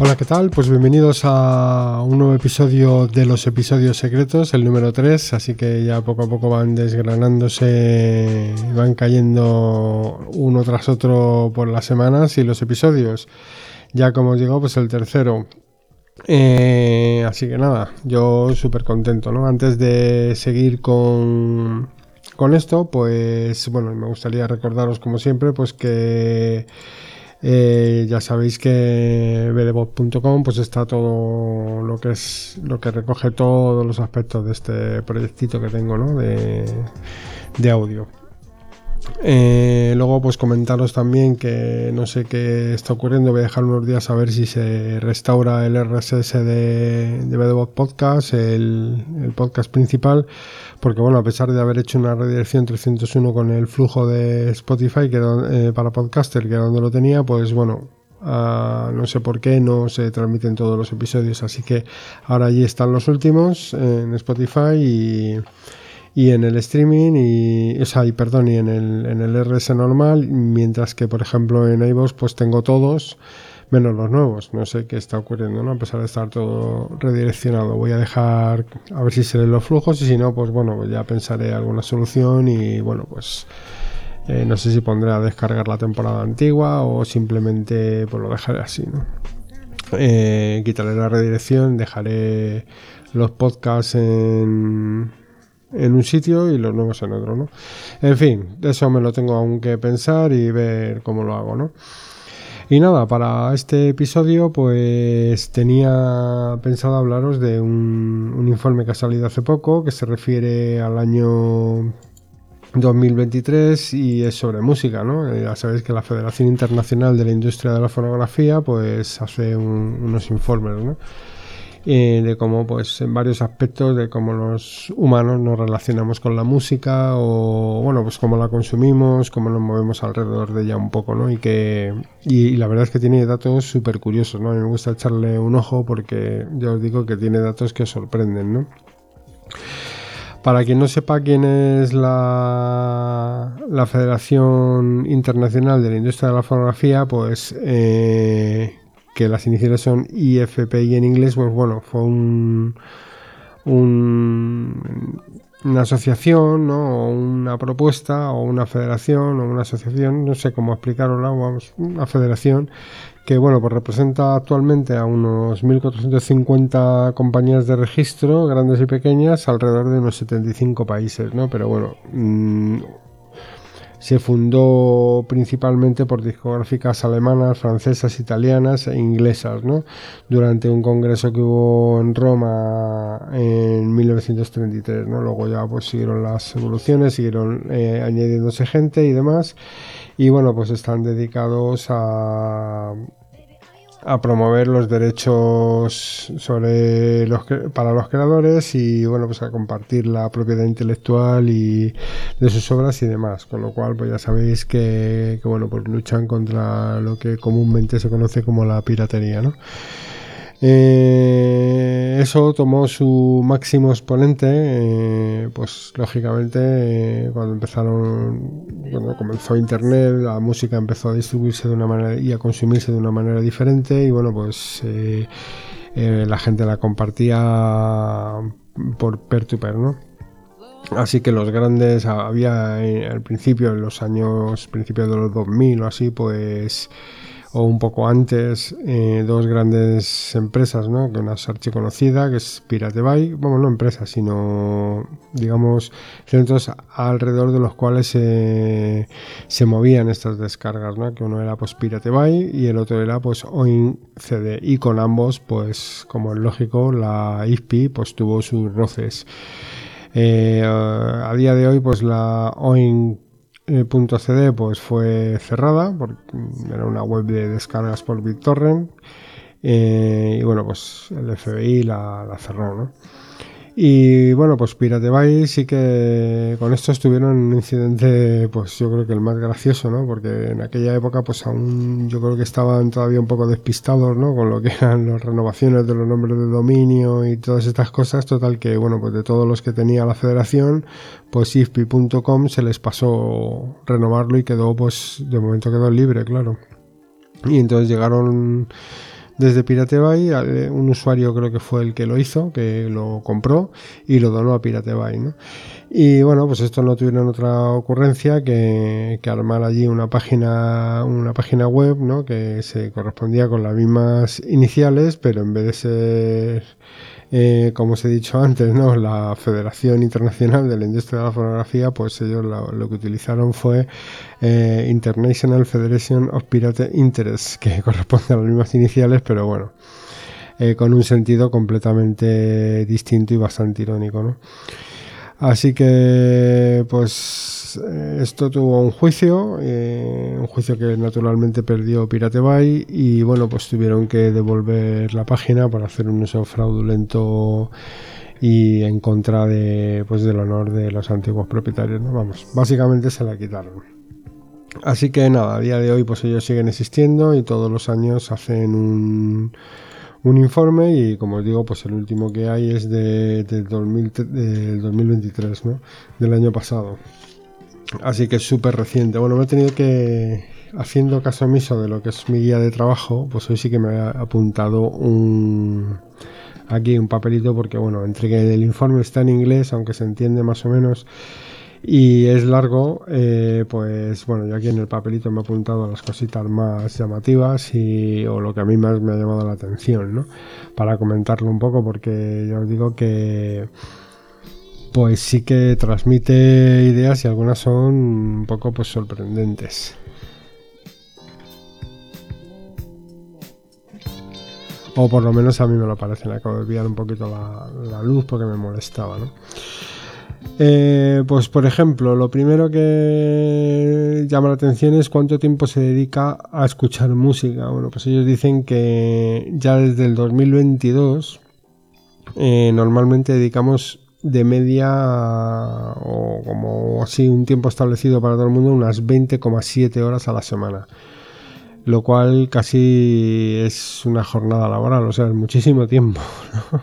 Hola, ¿qué tal? Pues bienvenidos a un nuevo episodio de Los Episodios Secretos, el número 3, así que ya poco a poco van desgranándose, van cayendo uno tras otro por las semanas y los episodios. Ya como os digo, pues el tercero. Así que nada, yo súper contento, ¿no? Antes de seguir con esto, pues bueno, me gustaría recordaros como siempre, pues que... ya sabéis que vdebox.com pues está todo lo que es lo que recoge todos los aspectos de este proyectito que tengo, ¿no? de audio. Luego pues comentaros también que no sé qué está ocurriendo, voy a dejar unos días a ver si se restaura el RSS de Bdebot Podcast, el podcast principal, porque bueno, a pesar de haber hecho una redirección 301 con el flujo de Spotify que era, para Podcaster, que era donde lo tenía, pues bueno, no sé por qué no se transmiten todos los episodios, así que ahora allí están los últimos en Spotify y en el streaming y en el RSS normal, mientras que por ejemplo en iVoox pues tengo todos menos los nuevos. No sé qué está ocurriendo, ¿no? A pesar de estar todo redireccionado, voy a dejar a ver si se ven los flujos y si no, pues bueno, ya pensaré alguna solución y bueno, pues no sé si pondré a descargar la temporada antigua o simplemente pues lo dejaré así, ¿no? Quitaré la redirección, dejaré los podcasts en un sitio y los nuevos en otro, ¿no? En fin, eso me lo tengo aún que pensar y ver cómo lo hago, ¿no? Y nada, para este episodio pues tenía pensado hablaros de un informe que ha salido hace poco que se refiere al año 2023 y es sobre música, ¿no? Ya sabéis que la Federación Internacional de la Industria de la Fonografía pues hace unos informes, ¿no? De cómo pues en varios aspectos de cómo los humanos nos relacionamos con la música o bueno pues cómo la consumimos, cómo nos movemos alrededor de ella un poco, ¿no? Y la verdad es que tiene datos súper curiosos, ¿no? A mí me gusta echarle un ojo porque ya os digo que tiene datos que os sorprenden, ¿no? Para quien no sepa quién es la Federación Internacional de la Industria de la Fonografía, pues que las iniciales son IFPI en inglés, pues bueno, fue una asociación, ¿no? O una propuesta, o una federación, o una asociación, no sé cómo explicarosla, vamos, una federación que bueno, pues representa actualmente a unos 1.450 compañías de registro, grandes y pequeñas, alrededor de unos 75 países, ¿no? Pero bueno... se fundó principalmente por discográficas alemanas, francesas, italianas e inglesas, ¿no? Durante un congreso que hubo en Roma en 1933, ¿no? Luego ya pues siguieron las evoluciones, siguieron añadiéndose gente y demás. Y bueno, pues están dedicados a promover los derechos para los creadores y bueno pues a compartir la propiedad intelectual y de sus obras y demás, con lo cual pues ya sabéis que bueno pues luchan contra lo que comúnmente se conoce como la piratería, ¿no? Eso tomó su máximo exponente, pues lógicamente cuando comenzó Internet, la música empezó a distribuirse de una manera y a consumirse de una manera diferente y bueno pues la gente la compartía por peer-to-peer, ¿no? Así que los grandes había al principio, en los años principios de los 2000 o así, pues o un poco antes, dos grandes empresas, ¿no? Que una es archiconocida, que es Pirate Bay, bueno, no empresas, sino, digamos, centros alrededor de los cuales se movían estas descargas, ¿no? Que uno era pues Pirate Bay y el otro era pues Oink CD, y con ambos, pues como es lógico, la IFPI pues tuvo sus roces. A día de hoy, pues la Oink .cd pues fue cerrada porque era una web de descargas por BitTorrent, y bueno pues el FBI la cerró, ¿no? Y bueno pues Pirate Bay sí que con esto estuvieron en un incidente, pues yo creo que el más gracioso, ¿no? Porque en aquella época pues aún yo creo que estaban todavía un poco despistados, ¿no? Con lo que eran las renovaciones de los nombres de dominio y todas estas cosas. Total que bueno pues de todos los que tenía la federación pues ifpi.com se les pasó renovarlo y quedó pues de momento quedó libre, claro. Y entonces llegaron desde Pirate Bay. Un usuario creo que fue el que lo hizo, que lo compró y lo donó a Pirate Bay, ¿no? Y bueno, pues esto no tuvieron otra ocurrencia que armar allí una página web, ¿no? Que se correspondía con las mismas iniciales, pero en vez de ser, como os he dicho antes, ¿no?, la Federación Internacional de la Industria de la Fonografía, pues ellos lo que utilizaron fue International Federation of Pirate Interests, que corresponde a las mismas iniciales, pero bueno, con un sentido completamente distinto y bastante irónico, ¿no? Así que, pues, esto tuvo un juicio que naturalmente perdió Pirate Bay, y bueno, pues tuvieron que devolver la página por hacer un uso fraudulento y en contra de, pues, del honor de los antiguos propietarios, ¿no? Vamos, básicamente se la quitaron. Así que nada, a día de hoy pues ellos siguen existiendo y todos los años hacen un informe, y como os digo, pues el último que hay es del 2023, ¿no?, del año pasado, así que es súper reciente. Bueno, me he tenido que, haciendo caso omiso de lo que es mi guía de trabajo, pues hoy sí que me ha apuntado aquí un papelito, porque bueno, entre que el informe está en inglés, aunque se entiende más o menos, y es largo, pues bueno, yo aquí en el papelito me he apuntado a las cositas más llamativas o lo que a mí más me ha llamado la atención, ¿no?, para comentarlo un poco, porque ya os digo que pues sí que transmite ideas y algunas son un poco pues sorprendentes. O por lo menos a mí me lo parecen. Acabo de desviar un poquito la luz porque me molestaba, ¿no? Pues por ejemplo, lo primero que llama la atención es cuánto tiempo se dedica a escuchar música. Bueno, pues ellos dicen que ya desde el 2022 normalmente dedicamos de media, o como así un tiempo establecido para todo el mundo, unas 20,7 horas a la semana, lo cual casi es una jornada laboral, o sea, es muchísimo tiempo, ¿no?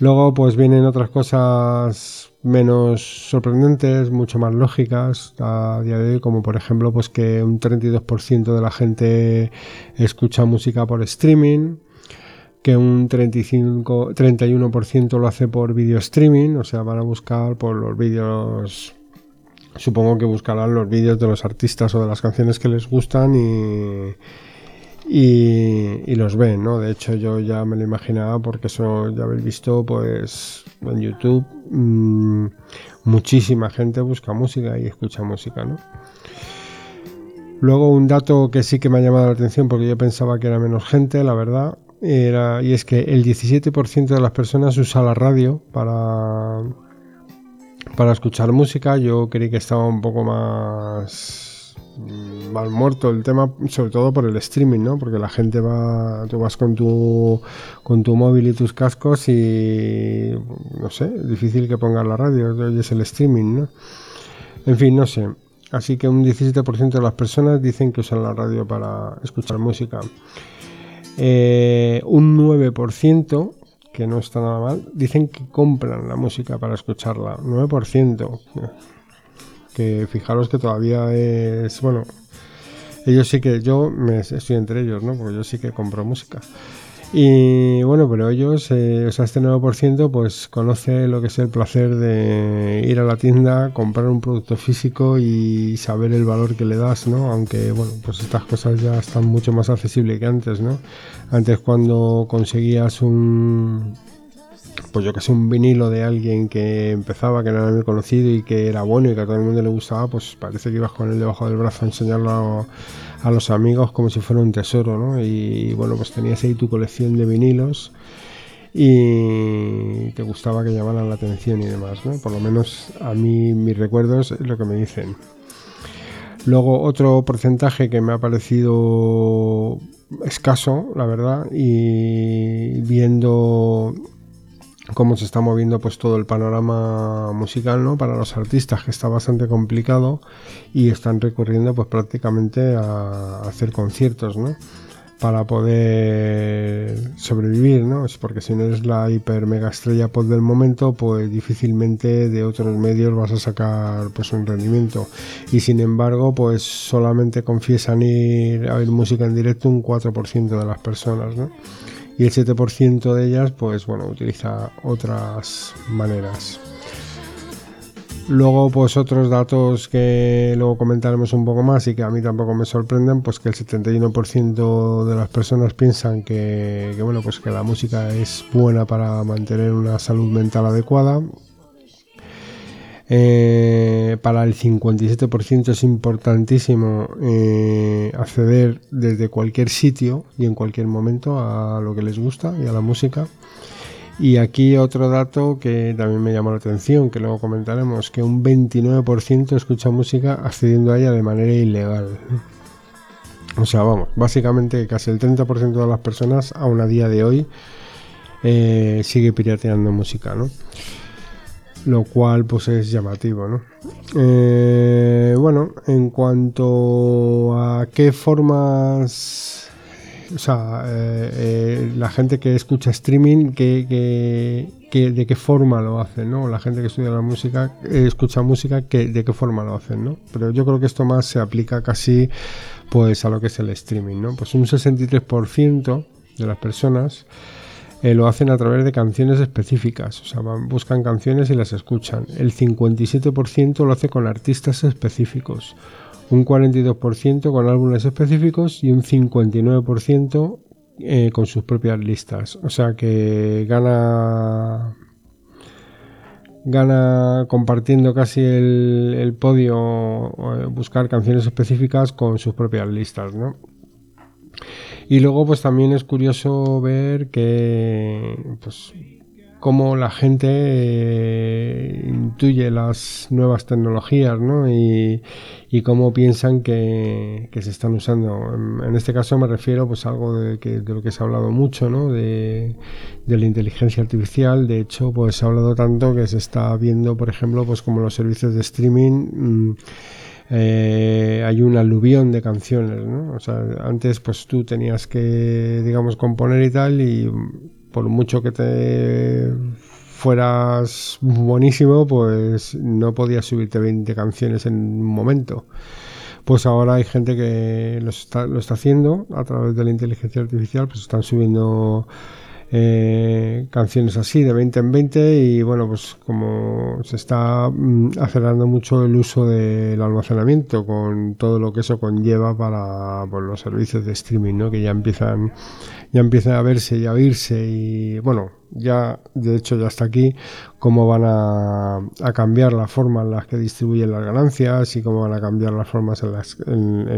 Luego pues vienen otras cosas menos sorprendentes, mucho más lógicas a día de hoy, como por ejemplo pues que un 32% de la gente escucha música por streaming, que un 31% lo hace por video streaming, o sea, van a buscar por los vídeos, supongo que buscarán los vídeos de los artistas o de las canciones que les gustan y los ven, ¿no? De hecho, yo ya me lo imaginaba, porque eso ya habéis visto, pues en YouTube muchísima gente busca música y escucha música, ¿no? Luego un dato que sí que me ha llamado la atención, porque yo pensaba que era menos gente, la verdad, y es que el 17% de las personas usa la radio para escuchar música. Yo creí que estaba un poco más muerto el tema, sobre todo por el streaming, ¿no? Porque la gente tú vas con tu móvil y tus cascos y no sé, difícil que pongas la radio, oyes el streaming, ¿no? En fin, no sé. Así que un 17% de las personas dicen que usan la radio para escuchar música. Un 9%, que no está nada mal, dicen que compran la música para escucharla. 9%. Que fijaros que todavía es, bueno, ellos sí que, yo me estoy entre ellos, ¿no?, porque yo sí que compro música. Y bueno, pero ellos, o sea, este 9% pues conoce lo que es el placer de ir a la tienda, comprar un producto físico y saber el valor que le das, ¿no? Aunque bueno, pues estas cosas ya están mucho más accesibles que antes, ¿no? Antes, cuando conseguías pues yo que sé, un vinilo de alguien que empezaba, que no era muy conocido y que era bueno y que a todo el mundo le gustaba, pues parece que ibas con él debajo del brazo a enseñarlo a los amigos como si fuera un tesoro, ¿no? Y bueno, pues tenías ahí tu colección de vinilos y te gustaba que llamaran la atención y demás, ¿no? Por lo menos a mí, mis recuerdos es lo que me dicen. Luego, otro porcentaje que me ha parecido escaso, la verdad, y viendo cómo se está moviendo pues todo el panorama musical, ¿no?, para los artistas, que está bastante complicado y están recurriendo pues prácticamente a hacer conciertos, ¿no? para poder sobrevivir, ¿no? Es porque si no eres la hiper mega estrella pod del momento, pues difícilmente de otros medios vas a sacar pues un rendimiento. Y sin embargo, pues solamente confiesan ir a ver música en directo un 4% de las personas, ¿no? Y el 7% de ellas, pues bueno, utiliza otras maneras. Luego, pues otros datos que luego comentaremos un poco más y que a mí tampoco me sorprenden, pues que el 71% de las personas piensan que bueno, pues que la música es buena para mantener una salud mental adecuada. Para el 57% es importantísimo acceder desde cualquier sitio y en cualquier momento a lo que les gusta y a la música. Y aquí otro dato que también me llamó la atención, que luego comentaremos, que un 29% escucha música accediendo a ella de manera ilegal. O sea, vamos, básicamente casi el 30% de las personas aún a día de hoy sigue pirateando música, ¿no? Lo cual pues es llamativo, ¿no? Bueno, en cuanto a qué formas... O sea, la gente que escucha streaming, ¿de qué forma lo hacen, no? La gente que estudia la música, escucha música, ¿de qué forma lo hacen, no? Pero yo creo que esto más se aplica casi pues a lo que es el streaming, ¿no? Pues un 63% de las personas lo hacen a través de canciones específicas. O sea, buscan canciones y las escuchan. El 57% lo hace con artistas específicos, un 42% con álbumes específicos y un 59% con sus propias listas. O sea que gana compartiendo casi el podio, buscar canciones específicas con sus propias listas, ¿no? Y luego pues también es curioso ver que pues cómo la gente intuye las nuevas tecnologías, ¿no? Y cómo piensan que se están usando. En este caso me refiero pues a algo de lo que se ha hablado mucho, ¿no? De la inteligencia artificial. De hecho, pues se ha hablado tanto que se está viendo, por ejemplo, pues como los servicios de streaming... hay un aluvión de canciones, ¿no? O sea, antes pues tú tenías que, digamos, componer y tal, y por mucho que te fueras buenísimo, pues no podías subirte 20 canciones en un momento. Pues ahora hay gente que lo está haciendo a través de la inteligencia artificial, pues están subiendo canciones así de 20 en 20 y bueno, pues como se está acelerando mucho el uso del almacenamiento con todo lo que eso conlleva para pues, los servicios de streaming, ¿no? Que ya empiezan a verse y a oírse y bueno, ya de hecho ya está aquí cómo van a cambiar la forma en las que distribuyen las ganancias y cómo van a cambiar las formas en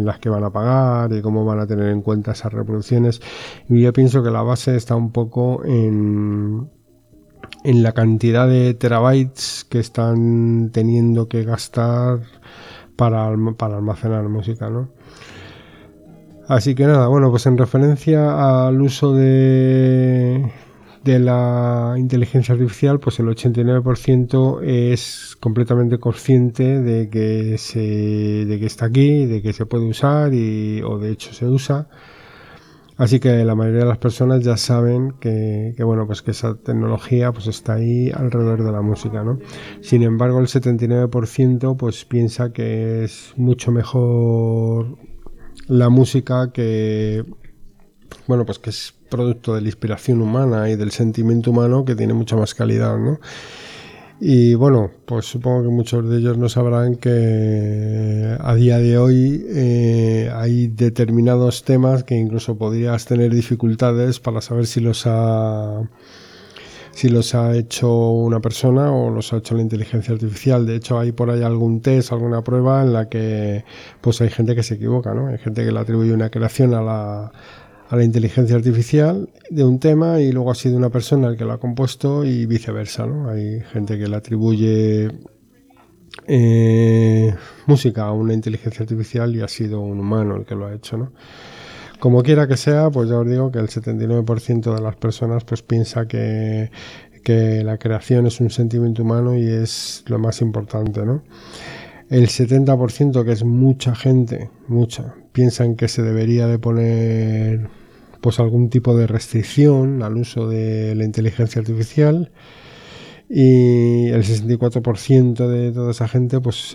las que van a pagar y cómo van a tener en cuenta esas reproducciones. Y yo pienso que la base está un poco en la cantidad de terabytes que están teniendo que gastar para almacenar música, ¿no? Así que nada, bueno, pues en referencia al uso de la inteligencia artificial, pues el 89% es completamente consciente de que está aquí, de que se puede usar o de hecho se usa. Así que la mayoría de las personas ya saben que bueno, pues que esa tecnología pues está ahí alrededor de la música, ¿no? Sin embargo, el 79% pues piensa que es mucho mejor la música que bueno, pues que es producto de la inspiración humana y del sentimiento humano, que tiene mucha más calidad, ¿no? Y bueno, pues supongo que muchos de ellos no sabrán que a día de hoy hay determinados temas que incluso podrías tener dificultades para saber si los ha hecho una persona o los ha hecho la inteligencia artificial. De hecho, hay por ahí algún test, alguna prueba en la que pues hay gente que se equivoca, ¿no? Hay gente que le atribuye una creación a la inteligencia artificial de un tema y luego ha sido una persona el que lo ha compuesto y viceversa, ¿no? Hay gente que le atribuye música a una inteligencia artificial y ha sido un humano el que lo ha hecho, ¿no? Como quiera que sea, pues ya os digo que el 79% de las personas pues piensa que la creación es un sentimiento humano y es lo más importante, ¿no? El 70%, que es mucha gente, piensan que se debería de poner pues algún tipo de restricción al uso de la inteligencia artificial, y el 64% de toda esa gente pues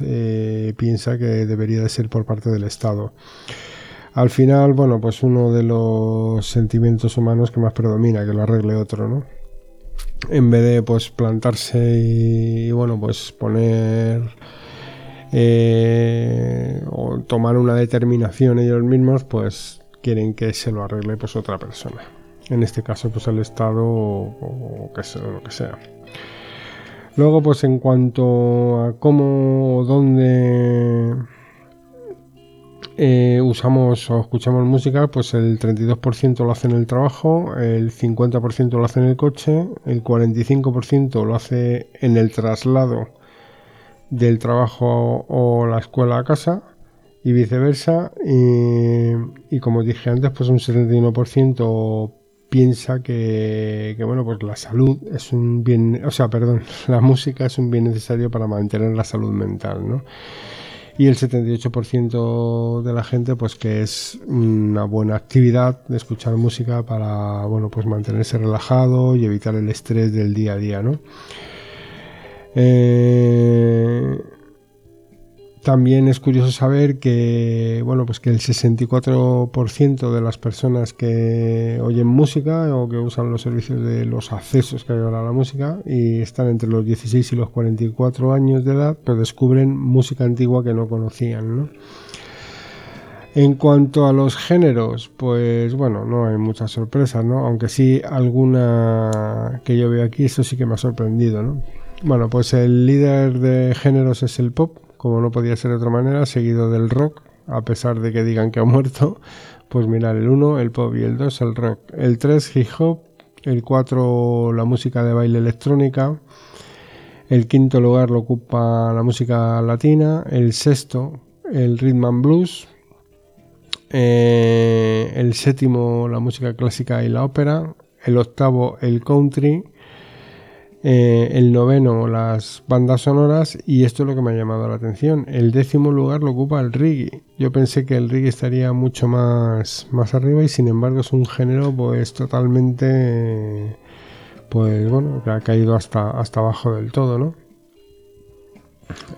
piensa que debería de ser por parte del Estado. Al final, bueno, pues uno de los sentimientos humanos que más predomina, que lo arregle otro, ¿no? En vez de pues plantarse y bueno, pues poner o tomar una determinación ellos mismos, pues quieren que se lo arregle pues otra persona. En este caso pues el Estado o que sea, lo que sea. Luego pues en cuanto a cómo o dónde usamos o escuchamos música, pues el 32% lo hace en el trabajo, el 50% lo hace en el coche, el 45% lo hace en el traslado del trabajo o la escuela a casa y viceversa, y como dije antes, pues un 71% piensa que bueno, pues la salud es un bien, o sea, perdón, la música es un bien necesario para mantener la salud mental, ¿no? Y el 78% de la gente pues que es una buena actividad de escuchar música para, bueno, pues mantenerse relajado y evitar el estrés del día a día, ¿no? También es curioso saber que, bueno, pues que el 64% de las personas que oyen música o que usan los servicios de los accesos que hay ahora a la música y están entre los 16 y los 44 años de edad, pues descubren música antigua que no conocían, ¿no? En cuanto a los géneros, pues bueno, no hay muchas sorpresas, ¿no? Aunque sí alguna que yo veo aquí, eso sí que me ha sorprendido, ¿no? Bueno, pues el líder de géneros es el pop, como no podía ser de otra manera, seguido del rock, a pesar de que digan que ha muerto. Pues mirar, el 1, el pop, y el 2, el rock, el 3, hip hop, el 4, la música de baile electrónica, el quinto lugar lo ocupa la música latina, el sexto, el rhythm and blues, el séptimo, la música clásica y la ópera, el octavo, el country, el noveno, las bandas sonoras, y esto es lo que me ha llamado la atención, el décimo lugar lo ocupa el reggae. Yo pensé que el reggae estaría mucho más arriba y sin embargo es un género pues totalmente, pues bueno, que ha caído hasta abajo del todo, ¿no?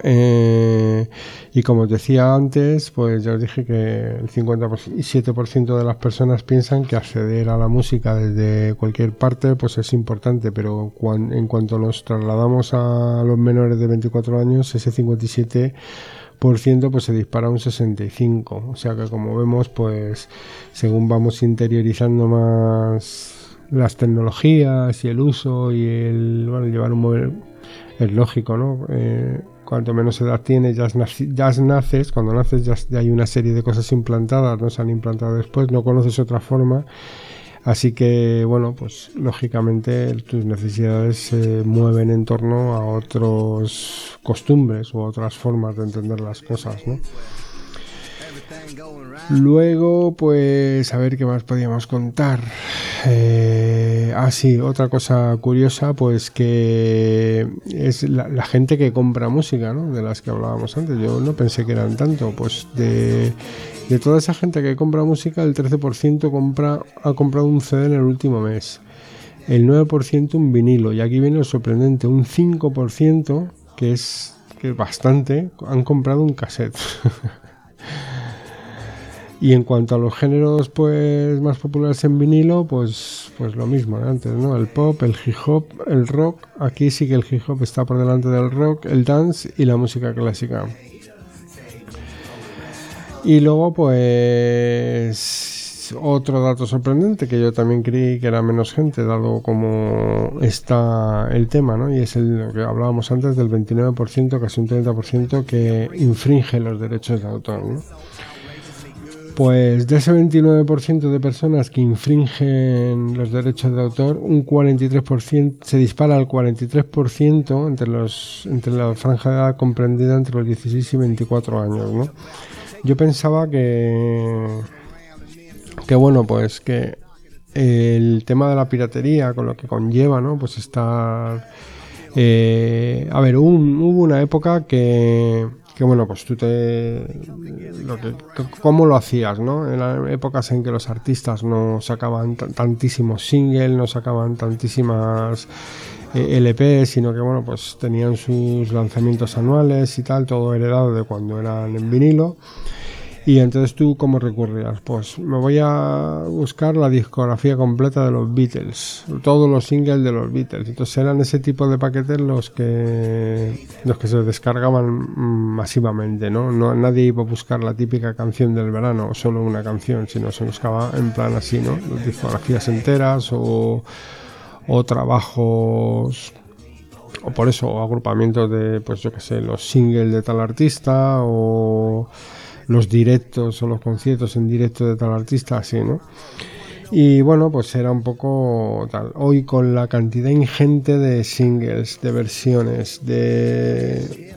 Y como os decía antes, pues ya os dije que el 57% de las personas piensan que acceder a la música desde cualquier parte pues es importante, pero en cuanto nos trasladamos a los menores de 24 años, ese 57% pues se dispara a un 65%. O sea que, como vemos, pues según vamos interiorizando más las tecnologías y el uso y el, bueno, llevar un móvil, es lógico, ¿no? Cuanto menos edad tienes, cuando naces ya hay una serie de cosas implantadas, no se han implantado después, no conoces otra forma, así que bueno, pues lógicamente tus necesidades se mueven en torno a otras costumbres u otras formas de entender las cosas, ¿no? Luego, pues a ver qué más podíamos contar. Sí, otra cosa curiosa, pues que es la gente que compra música, ¿no? De las que hablábamos antes. Yo no pensé que eran tanto. Pues de toda esa gente que compra música, el 13% ha comprado un CD en el último mes. El 9% un vinilo. Y aquí viene lo sorprendente, un 5%, que es bastante, han comprado un cassette. Y en cuanto a los géneros pues más populares en vinilo, pues lo mismo de antes, ¿no? El pop, el hip hop, el rock. Aquí sí que el hip hop está por delante del rock, el dance y la música clásica. Y luego pues otro dato sorprendente que yo también creí que era menos gente, dado como está el tema, ¿no? Y es lo que hablábamos antes del 29%, casi un 30% que infringe los derechos de autor, ¿no? Pues de ese 29% de personas que infringen los derechos de autor, un 43% se dispara al 43% entre la franja de edad comprendida entre los 16 y 24 años, ¿no? Yo pensaba que bueno, pues que el tema de la piratería, con lo que conlleva, ¿no? Pues estar... hubo una época que Que bueno, pues tú ¿cómo lo hacías, no? En las épocas en que los artistas no sacaban tantísimos singles, no sacaban tantísimas LP, sino que bueno, pues tenían sus lanzamientos anuales y tal, todo heredado de cuando eran en vinilo. Y entonces tú, ¿cómo recurrías? Pues me voy a buscar la discografía completa de los Beatles, todos los singles de los Beatles. Entonces eran ese tipo de paquetes los que se descargaban masivamente, ¿no? No, nadie iba a buscar la típica canción del verano o solo una canción, sino se buscaba en plan así, ¿no? Las discografías enteras o trabajos, o por eso, o agrupamientos de, pues yo qué sé, los singles de tal artista o los directos o los conciertos en directo de tal artista, así, ¿no? Y bueno, pues era un poco tal. Hoy, con la cantidad ingente de singles, de versiones, de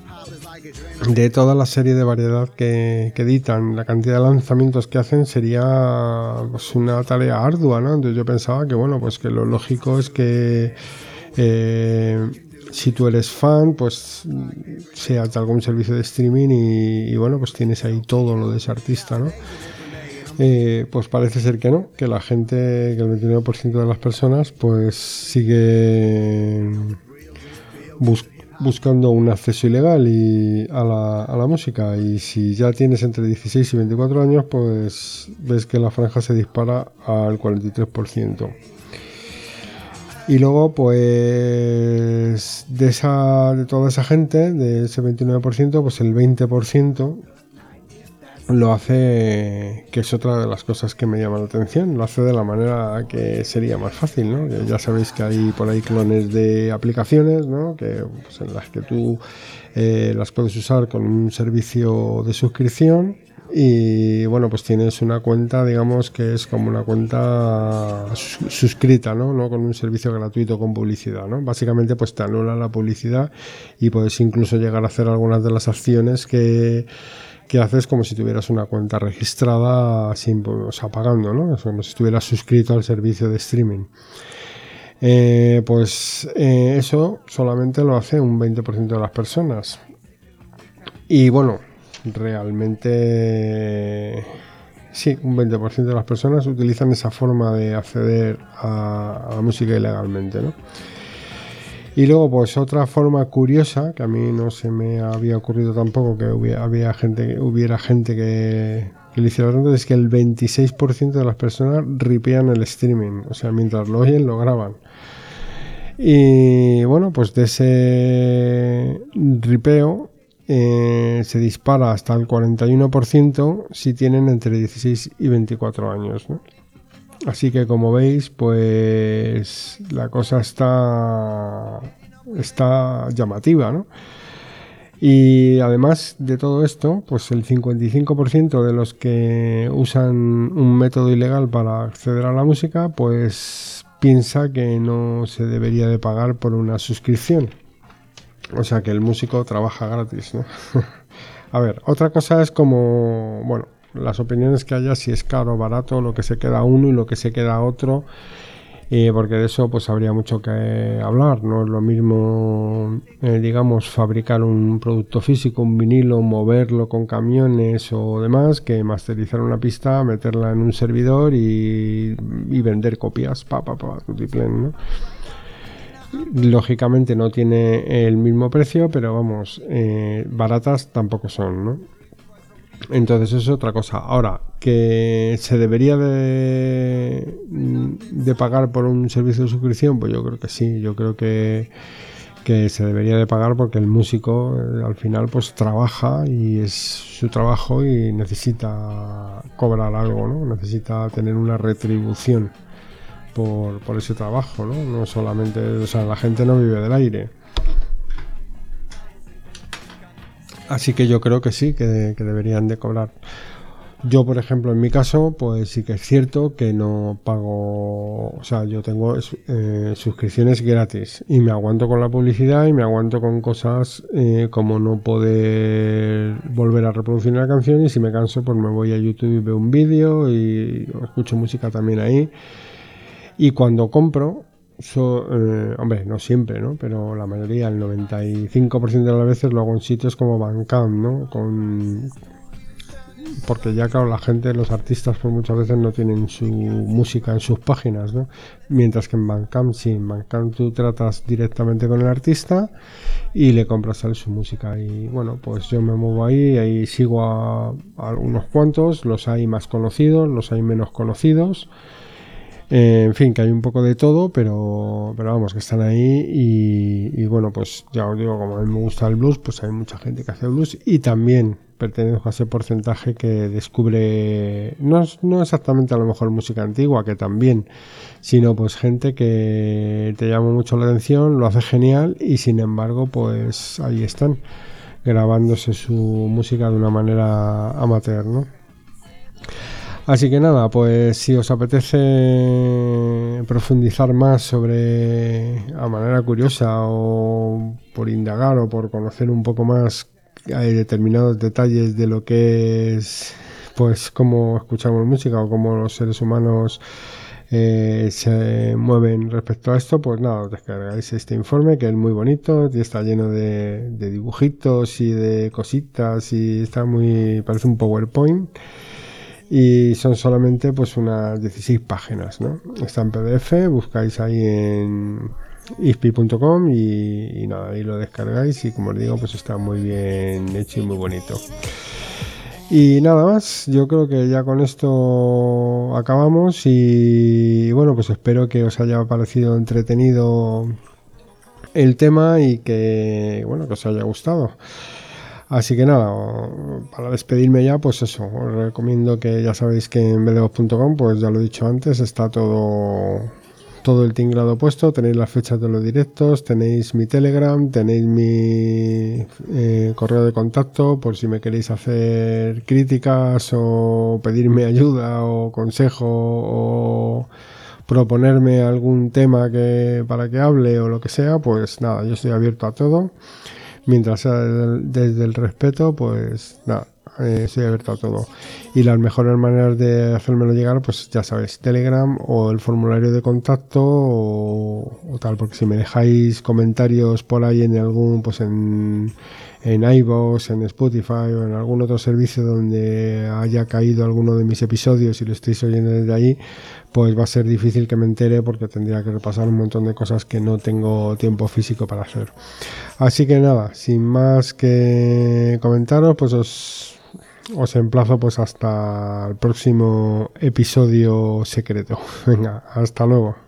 toda la serie de variedad que editan, la cantidad de lanzamientos que hacen, sería pues una tarea ardua, ¿no? Entonces yo pensaba que bueno, pues que lo lógico es que si tú eres fan, pues sea de algún servicio de streaming y bueno, pues tienes ahí todo lo de ese artista, ¿no? Pues parece ser que no, que la gente, que el 29% de las personas, pues sigue buscando un acceso ilegal y a la música. Y si ya tienes entre 16 y 24 años, pues ves que la franja se dispara al 43%. Y luego, pues, de toda esa gente, de ese 29%, pues el 20% lo hace, que es otra de las cosas que me llama la atención, lo hace de la manera que sería más fácil, ¿no? Que ya sabéis que hay por ahí clones de aplicaciones, ¿no? Que, pues, en las que tú las puedes usar con un servicio de suscripción. Y bueno, pues tienes una cuenta, digamos, que es como una cuenta suscrita, ¿no? ¿no? Con un servicio gratuito con publicidad, ¿no? Básicamente, pues te anula la publicidad y puedes incluso llegar a hacer algunas de las acciones que haces como si tuvieras una cuenta registrada, sin, o sea, pagando, ¿no? Es como si estuvieras suscrito al servicio de streaming. Eso solamente lo hace un 20% de las personas. Y bueno, realmente sí, un 20% de las personas utilizan esa forma de acceder a la música ilegalmente, ¿no? Y luego, pues otra forma curiosa que a mí no se me había ocurrido tampoco, que hubiera gente que lo hiciera tanto, es que el 26% de las personas ripean el streaming, o sea, mientras lo oyen, lo graban. Y bueno, pues de ese ripeo se dispara hasta el 41% si tienen entre 16 y 24 años, ¿no? Así que, como veis, pues la cosa está llamativa, ¿no? Y además de todo esto, pues el 55% de los que usan un método ilegal para acceder a la música, pues piensa que no se debería de pagar por una suscripción. O sea, que el músico trabaja gratis, ¿no? A ver, otra cosa es como, bueno, las opiniones que haya, si es caro o barato, lo que se queda uno y lo que se queda otro, porque de eso pues habría mucho que hablar. No es lo mismo, digamos, fabricar un producto físico, un vinilo, moverlo con camiones o demás, que masterizar una pista, meterla en un servidor y vender copias, tutiplén, ¿no? Lógicamente no tiene el mismo precio, pero vamos, baratas tampoco son, ¿no? Entonces eso es otra cosa. Ahora, que se debería de pagar por un servicio de suscripción, pues yo creo que sí, yo creo que se debería de pagar, porque el músico al final pues trabaja y es su trabajo y necesita cobrar algo, ¿no? Necesita tener una retribución por ese trabajo, ¿no? No solamente, o sea, la gente no vive del aire. Así que yo creo que sí, que deberían de cobrar. Yo, por ejemplo, en mi caso, pues sí que es cierto que no pago, o sea, yo tengo suscripciones gratis y me aguanto con la publicidad y me aguanto con cosas como no poder volver a reproducir una canción, y si me canso, pues me voy a YouTube y veo un vídeo y escucho música también ahí. Y cuando compro, uso, hombre, no siempre, ¿no? Pero la mayoría, el 95% de las veces lo hago en sitios como Bandcamp, ¿no? Porque ya, claro, la gente, los artistas, pues muchas veces no tienen su música en sus páginas, ¿no? Mientras que en Bandcamp sí, en Bandcamp tú tratas directamente con el artista y le compras a él su música. Y bueno, pues yo me muevo ahí sigo a algunos cuantos, los hay más conocidos, los hay menos conocidos. En fin, que hay un poco de todo, pero vamos, que están ahí y bueno, pues ya os digo, como a mí me gusta el blues, pues hay mucha gente que hace blues y también pertenezco a ese porcentaje que descubre, no exactamente a lo mejor música antigua, que también, sino pues gente que te llama mucho la atención, lo hace genial y sin embargo pues ahí están grabándose su música de una manera amateur, ¿no? Así que nada, pues si os apetece profundizar más sobre, a manera curiosa o por indagar o por conocer un poco más, hay determinados detalles de lo que es, pues cómo escuchamos música o cómo los seres humanos se mueven respecto a esto, pues nada, os descargáis este informe que es muy bonito y está lleno de dibujitos y de cositas y está muy, parece un PowerPoint. Y son solamente pues unas 16 páginas, ¿no? Está en PDF, buscáis ahí en ispi.com y nada, ahí lo descargáis y como os digo, pues está muy bien hecho y muy bonito. Y nada más, yo creo que ya con esto acabamos y bueno, pues espero que os haya parecido entretenido el tema y que bueno, que os haya gustado. Así que nada, para despedirme ya, pues eso, os recomiendo que ya sabéis que en vdebox.com, pues ya lo he dicho antes, está todo el tinglado puesto, tenéis las fechas de los directos, tenéis mi Telegram, tenéis mi correo de contacto, por si me queréis hacer críticas o pedirme ayuda o consejo o proponerme algún tema para que hable o lo que sea, pues nada, yo estoy abierto a todo. Mientras sea desde el respeto, pues nada, estoy abierto a todo. Y las mejores maneras de hacérmelo llegar, pues ya sabéis, Telegram o el formulario de contacto o tal, porque si me dejáis comentarios por ahí en algún, pues en iVoox, en Spotify o en algún otro servicio donde haya caído alguno de mis episodios y lo estáis oyendo desde ahí, pues va a ser difícil que me entere porque tendría que repasar un montón de cosas que no tengo tiempo físico para hacer. Así que nada, sin más que comentaros, pues os emplazo pues hasta el próximo episodio secreto. Venga, hasta luego.